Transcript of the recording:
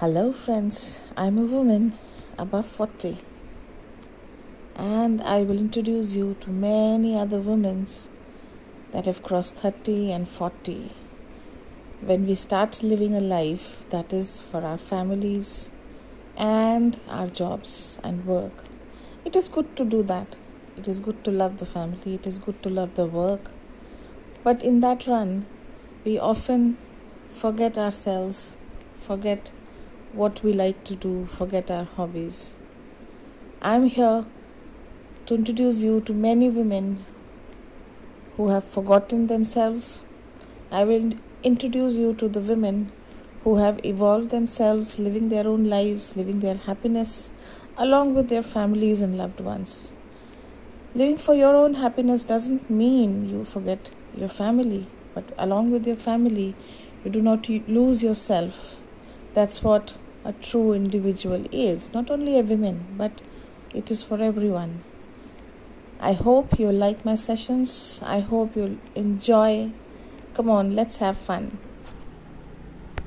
Hello friends, I'm a woman above 40 and I will introduce you to many other women that have crossed 30 and 40. When we start living a life that is for our families and our jobs and work, it is good to do that. It is good to love the family, it is good to love the work. But in that run, we often forget ourselves, forget what we like to do, forget our hobbies. I'm here to introduce you to many women who have forgotten themselves. I will introduce you to the women who have evolved themselves, living their own lives, living their happiness, along with their families and loved ones. Living for your own happiness doesn't mean you forget your family, but along with your family, you do not lose yourself. That's what a true individual is, not only a woman, but it is for everyone. I hope you like my sessions. I hope you'll enjoy. Come on, let's have fun.